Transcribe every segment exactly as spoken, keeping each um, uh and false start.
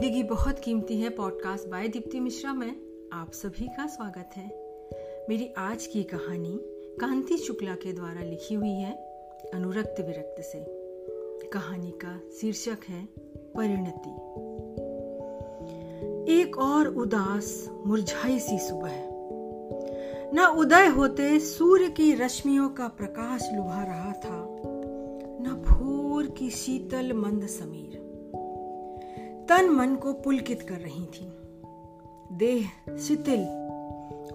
जिंदगी बहुत कीमती है पॉडकास्ट बाय दीप्ति मिश्रा में आप सभी का स्वागत है। मेरी आज की कहानी कांति शुक्ला के द्वारा लिखी हुई है अनुरक्त विरक्त से। कहानी का शीर्षक है परिणति। एक और उदास मुरझाई सी सुबह, ना उदय होते सूर्य की रश्मियों का प्रकाश लुभा रहा था, ना भोर की शीतल मंद समीर तन मन को पुलकित कर रही थी। देह शिथिल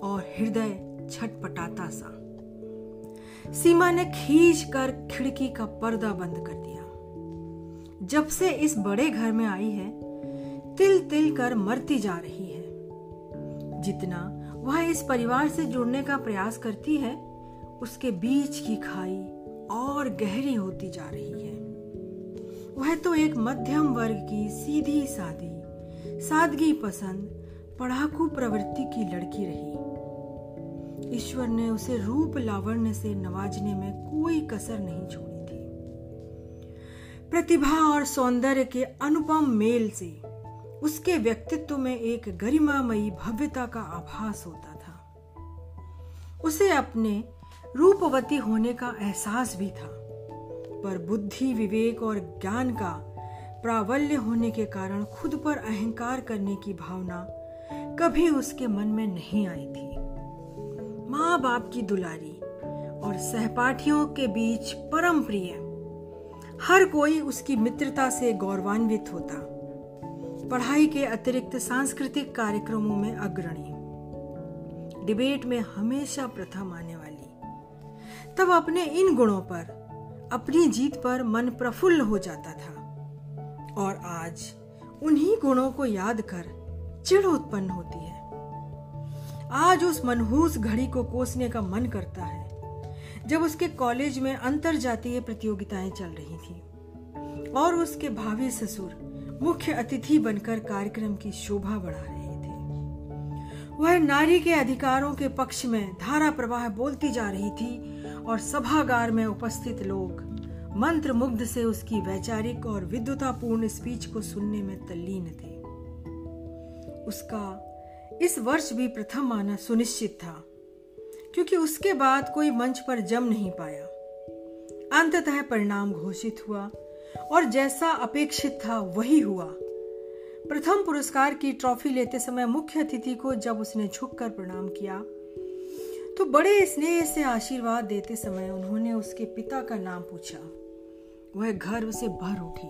और हृदय छटपटाता सा। सीमा ने खींच कर खिड़की का पर्दा बंद कर दिया। जब से इस बड़े घर में आई है, तिल तिल कर मरती जा रही है। जितना वह इस परिवार से जुड़ने का प्रयास करती है, उसके बीच की खाई और गहरी होती जा रही है। वह तो एक मध्यम वर्ग की सीधी सादी, सादगी पसंद, पढ़ाकू प्रवृत्ति की लड़की रही। ईश्वर ने उसे रूप लावण्य से नवाजने में कोई कसर नहीं छोड़ी थी। प्रतिभा और सौंदर्य के अनुपम मेल से उसके व्यक्तित्व में एक गरिमामयी भव्यता का आभास होता था। उसे अपने रूपवती होने का एहसास भी था, पर बुद्धि, विवेक और ज्ञान का प्राबल्य होने के कारण खुद पर अहंकार करने की भावना कभी उसके मन में नहीं आई थी। माँ बाप की दुलारी और सहपाठियों के बीच परम प्रिय, हर कोई उसकी मित्रता से गौरवान्वित होता। पढ़ाई के अतिरिक्त सांस्कृतिक कार्यक्रमों में अग्रणी, डिबेट में हमेशा प्रथम आने वाली। तब अपने इन गुणों पर, अपनी जीत पर मन प्रफुल्ल हो जाता था, और आज उन्हीं गुणों को याद कर चिढ़ उत्पन्न होती है। आज उस मनहूस घड़ी को कोसने का मन करता है, जब उसके कॉलेज में अंतर जातीय प्रतियोगिताएं चल रही थीं, और उसके भावी ससुर मुख्य अतिथि बनकर कार्यक्रम की शोभा बढ़ा रहे थे। वह नारी के अधिकारों के पक्ष में धारा प्रवाह बोलती जा रही थी, और सभागार में उपस्थित लोग मंत्र मुग्ध से उसकी वैचारिक और विद्वतापूर्ण स्पीच को सुनने में तल्लीन थे। उसका इस वर्ष भी प्रथम आना सुनिश्चित था, क्योंकि उसके बाद कोई मंच पर जम नहीं पाया। अंततः परिणाम घोषित हुआ, और जैसा अपेक्षित था वही हुआ। प्रथम पुरस्कार की ट्रॉफी लेते समय मुख्य अतिथि को जब उसने झुककर प्रणाम किया, तो बड़े स्नेह से आशीर्वाद देते समय उन्होंने उसके पिता का नाम पूछा। वह गर्व से भर उठी।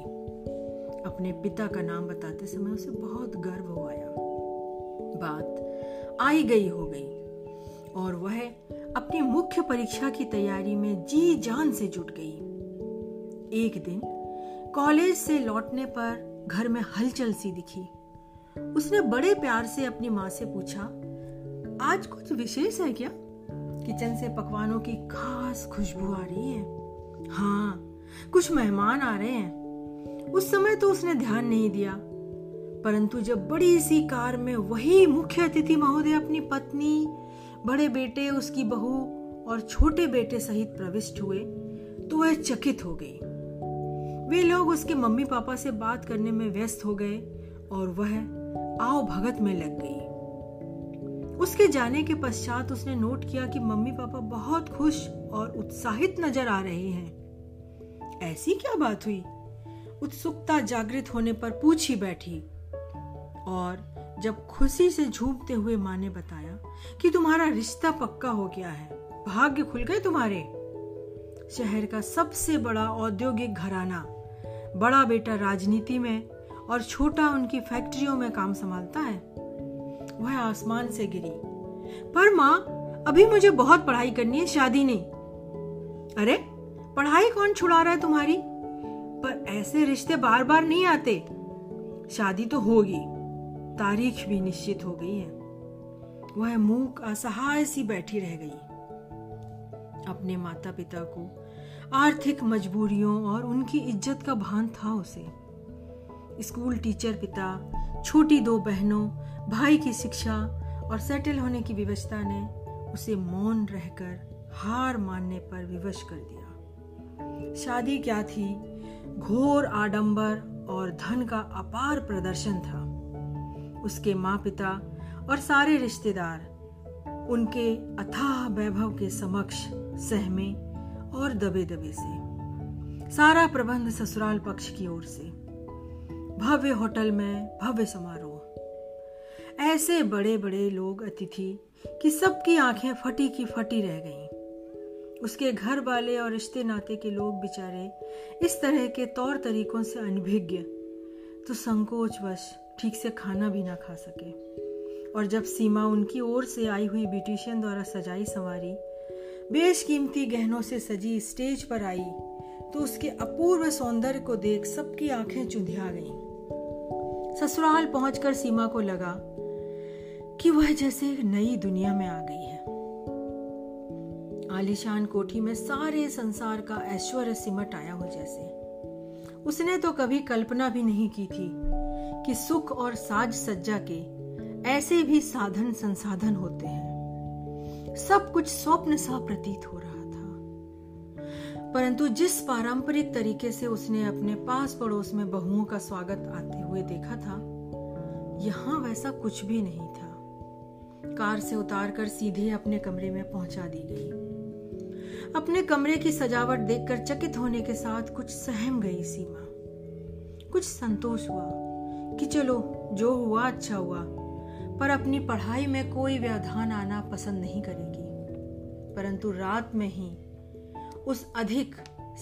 अपने पिता का नाम बताते समय उसे बहुत गर्व हो आया। बात आई गई हो गई, और वह अपनी मुख्य परीक्षा की तैयारी में जी जान से जुट गई। एक दिन कॉलेज से लौटने पर घर में हलचल सी दिखी। उसने बड़े प्यार से अपनी माँ से पूछा, आज कुछ विशेष है क्या? किचन से पकवानों की खास खुशबू आ रही है। हाँ, कुछ मेहमान आ रहे हैं। उस समय तो उसने ध्यान नहीं दिया, परंतु जब बड़ी सी कार में वही मुख्य अतिथि महोदय अपनी पत्नी, बड़े बेटे, उसकी बहू और छोटे बेटे सहित प्रविष्ट हुए, तो वह चकित हो गई। वे लोग उसके मम्मी पापा से बात करने में व्यस्त हो गए, और वह आओ भगत में लग गई। उसके जाने के पश्चात उसने नोट किया कि मम्मी पापा बहुत खुश और उत्साहित नजर आ रहे हैं। ऐसी क्या बात हुई? उत्सुकता जागृत होने पर पूछी बैठी, और जब खुशी से झूमते हुए माँ ने बताया कि तुम्हारा रिश्ता पक्का हो गया है, भाग्य खुल गए तुम्हारे। शहर का सबसे बड़ा औद्योगिक घराना, बड़ा बेटा राजनीति में और छोटा उनकी फैक्ट्रियों में काम संभालता है। वह आसमान से गिरी, पर माँ अभी मुझे बहुत पढ़ाई करनी है, शादी नहीं। अरे पढ़ाई कौन छुड़ा रहा है तुम्हारी? पर ऐसे रिश्ते बार बार नहीं आते। शादी तो होगी, तारीख भी निश्चित हो गई है। वह मूक असहाय सी बैठी रह गई। अपने माता पिता को आर्थिक मजबूरियों और उनकी इज्जत का भान था उसे। स्कूल टीचर पिता, छोटी दो बहनों, भाई की शिक्षा और सेटल होने की विवशता ने उसे मौन रहकर हार मानने पर विवश कर दिया। शादी क्या थी? घोर आडंबर और धन का अपार प्रदर्शन था। उसके माँ पिता और सारे रिश्तेदार उनके अथाह वैभव के समक्ष सहमे और दबे दबे से। सारा प्रबंध ससुराल पक्ष की ओर से, भव्य होटल में भव्य समारोह। ऐसे बड़े बड़े लोग अतिथि कि सबकी आंखें फटी की फटी रह गईं। उसके घर वाले और रिश्ते नाते के लोग बेचारे इस तरह के तौर तरीकों से अनभिज्ञ तो संकोचवश ठीक से खाना भी ना खा सके। और जब सीमा उनकी ओर से आई हुई ब्यूटिशियन द्वारा सजाई संवारी बेशकीमती गहनों से सजी स्टेज पर आई तो उसके अपूर्व सौंदर्य को देख सबकी आंखें चुंधिया गईं। ससुराल पहुंचकर सीमा को लगा कि वह जैसे नई दुनिया में आ गई है। आलीशान कोठी में सारे संसार का ऐश्वर्य सिमट आया हो जैसे। उसने तो कभी कल्पना भी नहीं की थी कि सुख और साज सज्जा के ऐसे भी साधन संसाधन होते हैं। सब कुछ स्वप्न सा प्रतीत हो रहा था। परंतु जिस पारंपरिक तरीके से उसने अपने पास पड़ोस में बहुओं का स्वागत आते हुए देखा था, यहाँ वैसा कुछ भी नहीं था। कार से उतारकर सीधे अपने कमरे में पहुंचा दी गई। अपने कमरे की सजावट देखकर चकित होने के साथ कुछ सहम गई सीमा। कुछ संतोष हुआ कि चलो जो हुआ अच्छा हुआ, पर अपनी पढ़ाई में कोई व्यवधान आना पसंद नहीं करेगी। परंतु रात में ही उस अधिक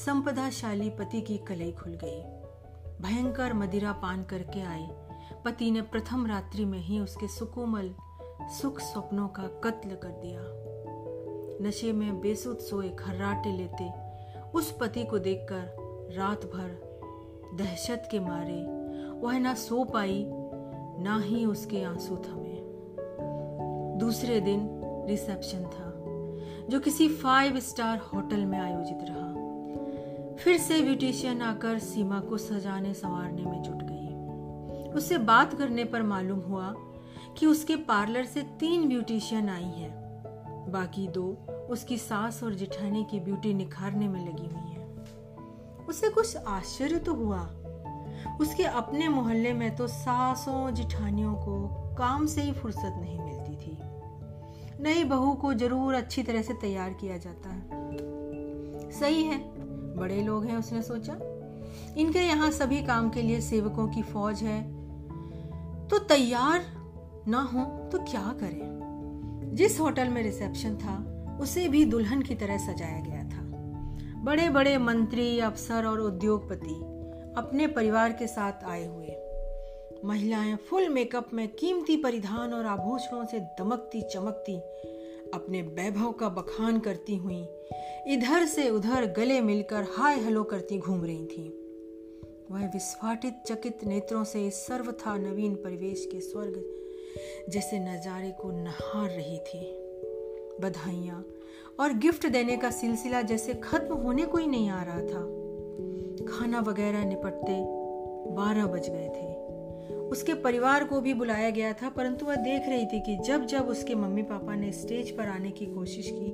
संपदाशाली पति की कलई खुल गई। भयंकर मदिरा पान करके आए पति ने प्रथम रात्रि में ही उसके सुकोमल सुख स्वप्नों का कत्ल कर दिया। नशे में बेसुध सोए खर्राटे लेते उस पति को देखकर रात भर दहशत के मारे वह ना सो पाई, ना ही उसके आंसू थमे। दूसरे दिन रिसेप्शन था जो किसी फाइव स्टार होटल में आयोजित रहा। फिर से ब्यूटिशियन आकर सीमा को सजाने संवारने में जुट गई। उससे बात करने पर मालूम हुआ कि उसके पार्लर से तीन ब्यूटिशियन आई हैं, बाकी दो उसकी सास और जेठानी की ब्यूटी निखारने में लगी हुई हैं। उसे कुछ आश्चर्य तो हुआ। उसके अपने मोहल्ले में तो सासों जेठानियों को काम से ही फुर्सत नहीं मिलती थी। नई बहू को जरूर अच्छी तरह से तैयार किया जाता है। सही है, बड़े लोग हैं, उसने सोचा। इनके यहाँ सभी काम के लिए सेवकों की फौज है, तो तैयार ना हो तो क्या करें। जिस होटल में रिसेप्शन था उसे भी दुल्हन की तरह सजाया गया था। बड़े बड़े मंत्री, अफसर और उद्योगपति अपने परिवार के साथ आए हुए। महिलाएं फुल मेकअप में कीमती परिधान और आभूषणों से दमकती चमकती अपने वैभव का बखान करती हुई इधर से उधर गले मिलकर हाय हेलो करती घूम रही थीं। वह विस्फाटित चकित नेत्रों से इस सर्वथा नवीन परिवेश के स्वर्ग जैसे नजारे को नहार रही थी। बधाइयां और गिफ्ट देने का सिलसिला जैसे खत्म होने को ही नहीं आ रहा था। खाना वगैरह निपटते बारह बज गए थे। उसके परिवार को भी बुलाया गया था, परंतु वह देख रही थी कि जब जब उसके मम्मी पापा ने स्टेज पर आने की कोशिश की,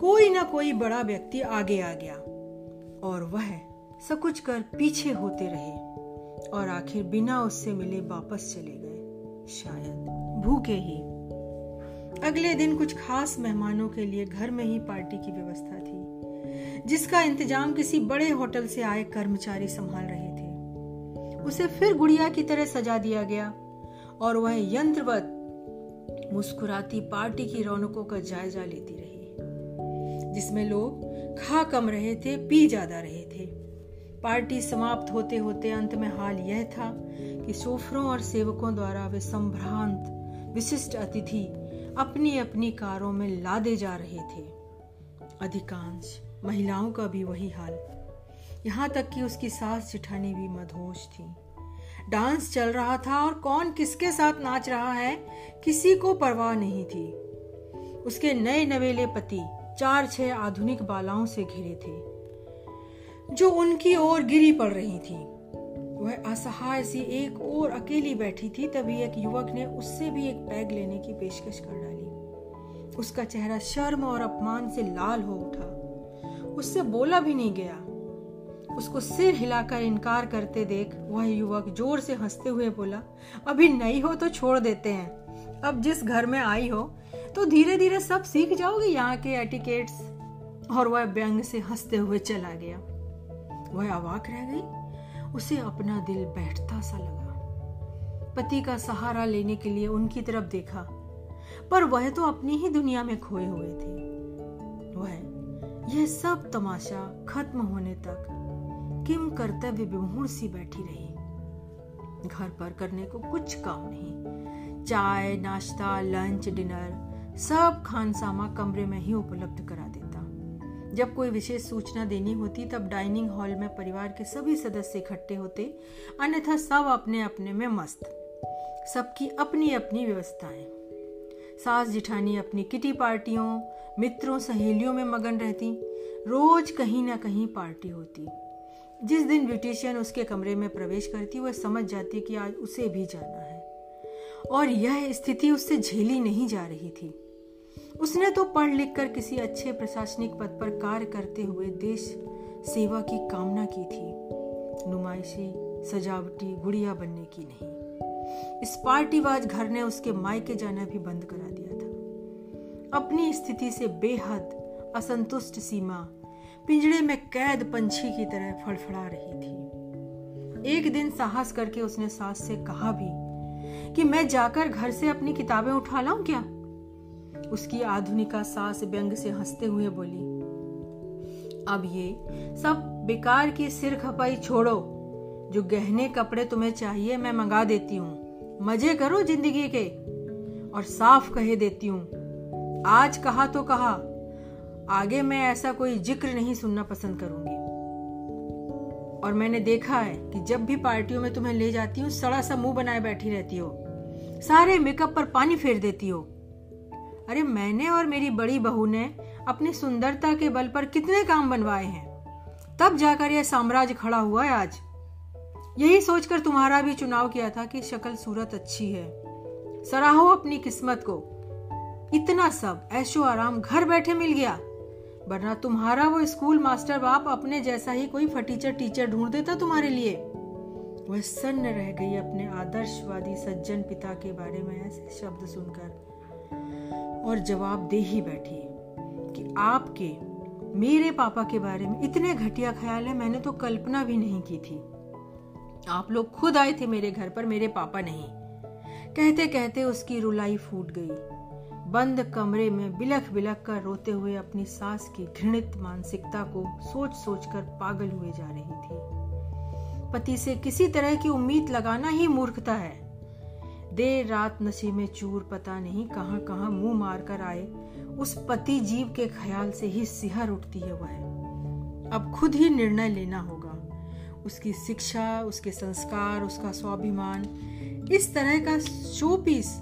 कोई ना कोई बड़ा व्यक्ति आगे आ गया और वह सकुच कर पीछे होते रहे और आखिर बिना उससे मिले वापस चले गए, शायद भूखे ही। अगले दिन कुछ खास मेहमानों के लिए घर में ही पार्टी की व्यवस्था थी, जिसका इंतजाम किसी बड़े होटल से आए कर्मचारी संभाल रहे थे। उसे फिर गुड़िया की तरह सजा दिया गया और वह यंत्रवत मुस्कुराती पार्टी की रौनकों का जायजा लेती रही, जिसमें लोग खा कम रहे थे, पी ज्यादा रहे थे। पार्टी समाप्त होते होते अंत में हाल यह था कि शोफरों और सेवकों द्वारा वे संभ्रांत विशिष्ट अतिथि अपनी अपनी कारों में लादे जा रहे थे। अधिकांश महिलाओं का भी वही हाल। यहाँ तक कि उसकी सास जेठानी भी मदहोश थी। डांस चल रहा था और कौन किसके साथ नाच रहा है किसी को परवाह नहीं थी। उसके नए नवेले पति चार छह आधुनिक बालाओं से घिरे थे जो उनकी ओर गिरी पड़ रही थी। वह असहाय सी एक ओर अकेली बैठी थी, तभी एक युवक ने उससे भी एक बैग लेने की पेशकश कर डाली। उसका चेहरा शर्म और अपमान से लाल हो उठा। उससे बोला भी नहीं गया। उसको सिर हिलाकर इनकार करते देख वह युवक जोर से हंसते हुए बोला, अभी नहीं हो तो छोड़ देते हैं, अब जिस घर में आई हो तो धीरे धीरे सब सीख जाओगे यहाँ के एटिकेट्स। और वह व्यंग से हंसते हुए चला गया। वह अवाक रह गई, उसे अपना दिल बैठता सा लगा। पति का सहारा लेने के लिए उनकी तरफ देखा, पर वह तो अपनी ही दुनिया में खोए हुए थे। वह यह सब तमाशा खत्म होने तक किम कर्तव्य विमूढ़ सी बैठी रही। घर पर करने को कुछ काम नहीं, चाय नाश्ता लंच डिनर सब खानसामा कमरे में ही उपलब्ध करा देता। जब कोई विशेष सूचना देनी होती तब डाइनिंग हॉल में परिवार के सभी सदस्य इकट्ठे होते, अन्यथा सब अपने अपने में मस्त, सबकी अपनी अपनी व्यवस्थाएं। सास जिठानी अपनी किटी पार्टियों, मित्रों सहेलियों में मगन रहती। रोज कहीं ना कहीं पार्टी होती। जिस दिन ब्यूटिशियन उसके कमरे में प्रवेश करती वह समझ जाती कि आज उसे भी जाना है, और यह स्थिति उससे झेली नहीं जा रही थी। उसने तो पढ़ लिख कर किसी अच्छे प्रशासनिक पद पर कार्य करते हुए देश सेवा की कामना की थी, नुमाइशी सजावटी गुड़िया बनने की नहीं। इस पार्टीबाज घर ने उसके मायके जाना भी बंद करा दिया था। अपनी स्थिति से बेहद असंतुष्ट सीमा पिंजड़े में कैद पंछी की तरह फड़फड़ा रही थी। एक दिन साहस करके उसने सास से कहा भी कि मैं जाकर घर से अपनी किताबें उठा लाऊं क्या? उसकी आधुनिका सास व्यंग से हंसते हुए बोली, अब ये सब बेकार की सिर खपाई छोड़ो, जो गहने कपड़े तुम्हें चाहिए मैं मंगा देती हूँ, मजे करो जिंदगी के। और साफ कह देती हूँ, आज कहा तो कहा, आगे मैं ऐसा कोई जिक्र नहीं सुनना पसंद करूंगी। और मैंने देखा है कि जब भी पार्टियों में तुम्हें ले जाती हूँ सड़ा सा मुंह बनाए बैठी रहती हो, सारे मेकअप पर पानी फेर देती हो। अरे मैंने और मेरी बड़ी बहू ने अपनी सुंदरता के बल पर कितने काम बनवाए हैं, तब जाकर यह साम्राज्य खड़ा हुआ है। आज यही सोचकर तुम्हारा भी चुनाव किया था कि शक्ल सूरत अच्छी है, सराहो अपनी किस्मत को। इतना सब ऐशो आराम घर बैठे मिल गया, वरना तुम्हारा वो स्कूल मास्टर बाप अपने जैसा ही कोई फटीचर टीचर ढूंढ देता तुम्हारे लिए। वह सन्न रह गई अपने आदर्शवादी सज्जन पिता के बारे में ऐसे शब्द सुनकर, और जवाब दे ही बैठी कि आपके मेरे पापा के बारे में इतने घटिया ख्याल है, मैंने तो कल्पना भी नहीं की थी। आप लोग खुद आए थे मेरे घर पर, मेरे पापा नहीं। कहते कहते उसकी रुलाई फूट गई। बंद कमरे में बिलख बिलख कर रोते हुए अपनी सास की घृणित मानसिकता को सोच सोच कर पागल हुए जा रही थी। पति से किसी तरह की उम्मीद लगाना ही मूर्खता है। देर रात नशे में चूर पता नहीं कहां कहां मुंह मारकर आए उस पति जीव के ख्याल से ही सिहर उठती है। वह अब खुद ही निर्णय लेना होगा। उसकी शिक्षा, उसके संस्कार, उसका स्वाभिमान, इस तरह का शोपीस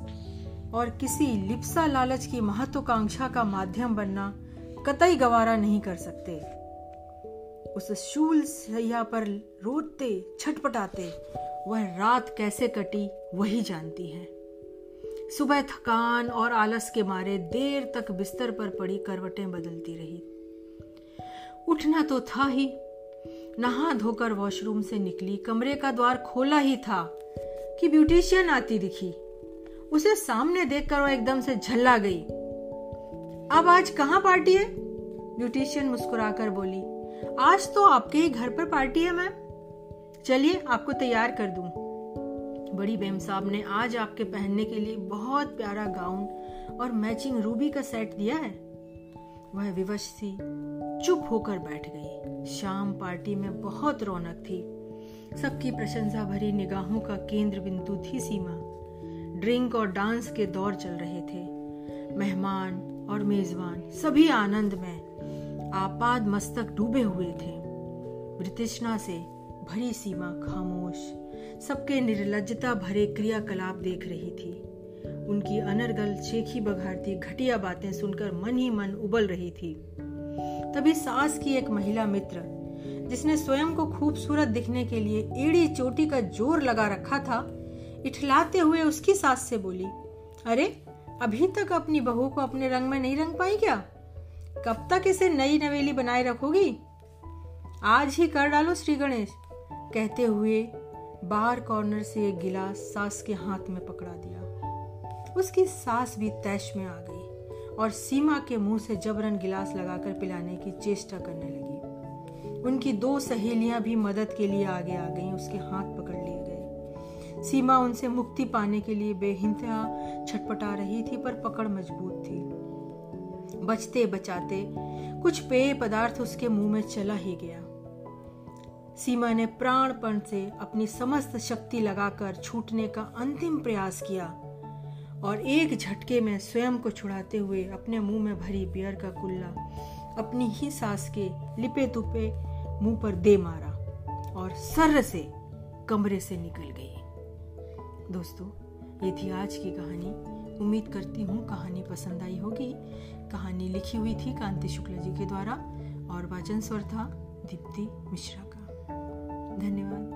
और किसी लिप्सा लालच की महत्वाकांक्षा का माध्यम बनना कतई गवारा नहीं कर सकते। उस शूल सैया पर रोते छटपटाते वह रात कैसे कटी वही जानती है। सुबह थकान और आलस के मारे देर तक बिस्तर पर पड़ी करवटें बदलती रही। उठना तो था ही। नहा धोकर वॉशरूम से निकली, कमरे का द्वार खोला ही था कि ब्यूटिशियन आती दिखी। उसे सामने देखकर वह एकदम से झल्ला गई। अब आज कहाँ पार्टी है? ब्यूटिशियन मुस्कुराकर बोली, आज तो आपके ही घर पर पार्टी है मैम, चलिए आपको तैयार कर दूं। बड़ी बेम साहब ने आज आपके पहनने के लिए बहुत प्यारा गाउन और मैचिंग रूबी का सेट दिया है। वह विवश सी चुप होकर बैठ गई। शाम पार्टी में बहुत रौनक थी। सबकी प्रशंसा भरी निगाहों का केंद्र बिंदु थी सीमा। ड्रिंक और डांस के दौर चल रहे थे। मेहमान और मेजबान सभी आनंद में आपाद मस्तक डूबे हुए थे। वितृष्णा से भरी सीमा खामोश सबके निर्लज्जता भरे क्रियाकलाप देख रही थी। उनकी अनर्गल शेखी बघारती घटिया बातें सुनकर मन ही मन उबल रही थी। तभी सास की एक महिला मित्र, जिसने स्वयं को खूबसूरत दिखने के लिए एड़ी चोटी का जोर लगा रखा था, इठलाते हुए उसकी सास से बोली, अरे अभी तक अपनी बहू को अपने रंग में नहीं रंग पाई क्या? कब तक इसे नई नवेली बनाए रखोगी? आज ही कर डालो श्री गणेश, कहते हुए बार कॉर्नर से एक गिलास सास के हाथ में पकड़ा दिया। उसकी सास भी तैश में आ गई और सीमा के मुंह से जबरन गिलास लगाकर पिलाने की चेष्टा करने लगी। उनकी दो सहेलियां भी मदद के लिए आगे आ गईं, उसके हाथ पकड़ लिए गए। सीमा उनसे मुक्ति पाने के लिए बेहिंतहा छटपटा रही थी, पर पकड़ मजबूत थी। बचते बचाते कुछ पेय पदार्थ उसके मुंह में चला ही गया। सीमा ने प्राणपण से अपनी समस्त शक्ति लगाकर छूटने का अंतिम प्रयास किया और एक झटके में स्वयं को छुड़ाते हुए अपने मुंह में भरी बियर का कुल्ला अपनी ही सास के लिपे तुपे मुंह पर दे मारा और सर्र से कमरे से निकल गई। दोस्तों, ये थी आज की कहानी। उम्मीद करती हूँ कहानी पसंद आई होगी। कहानी लिखी हुई थी कांति शुक्ला जी के द्वारा और वाचन स्वर था दीप्ति मिश्रा का। धन्यवाद।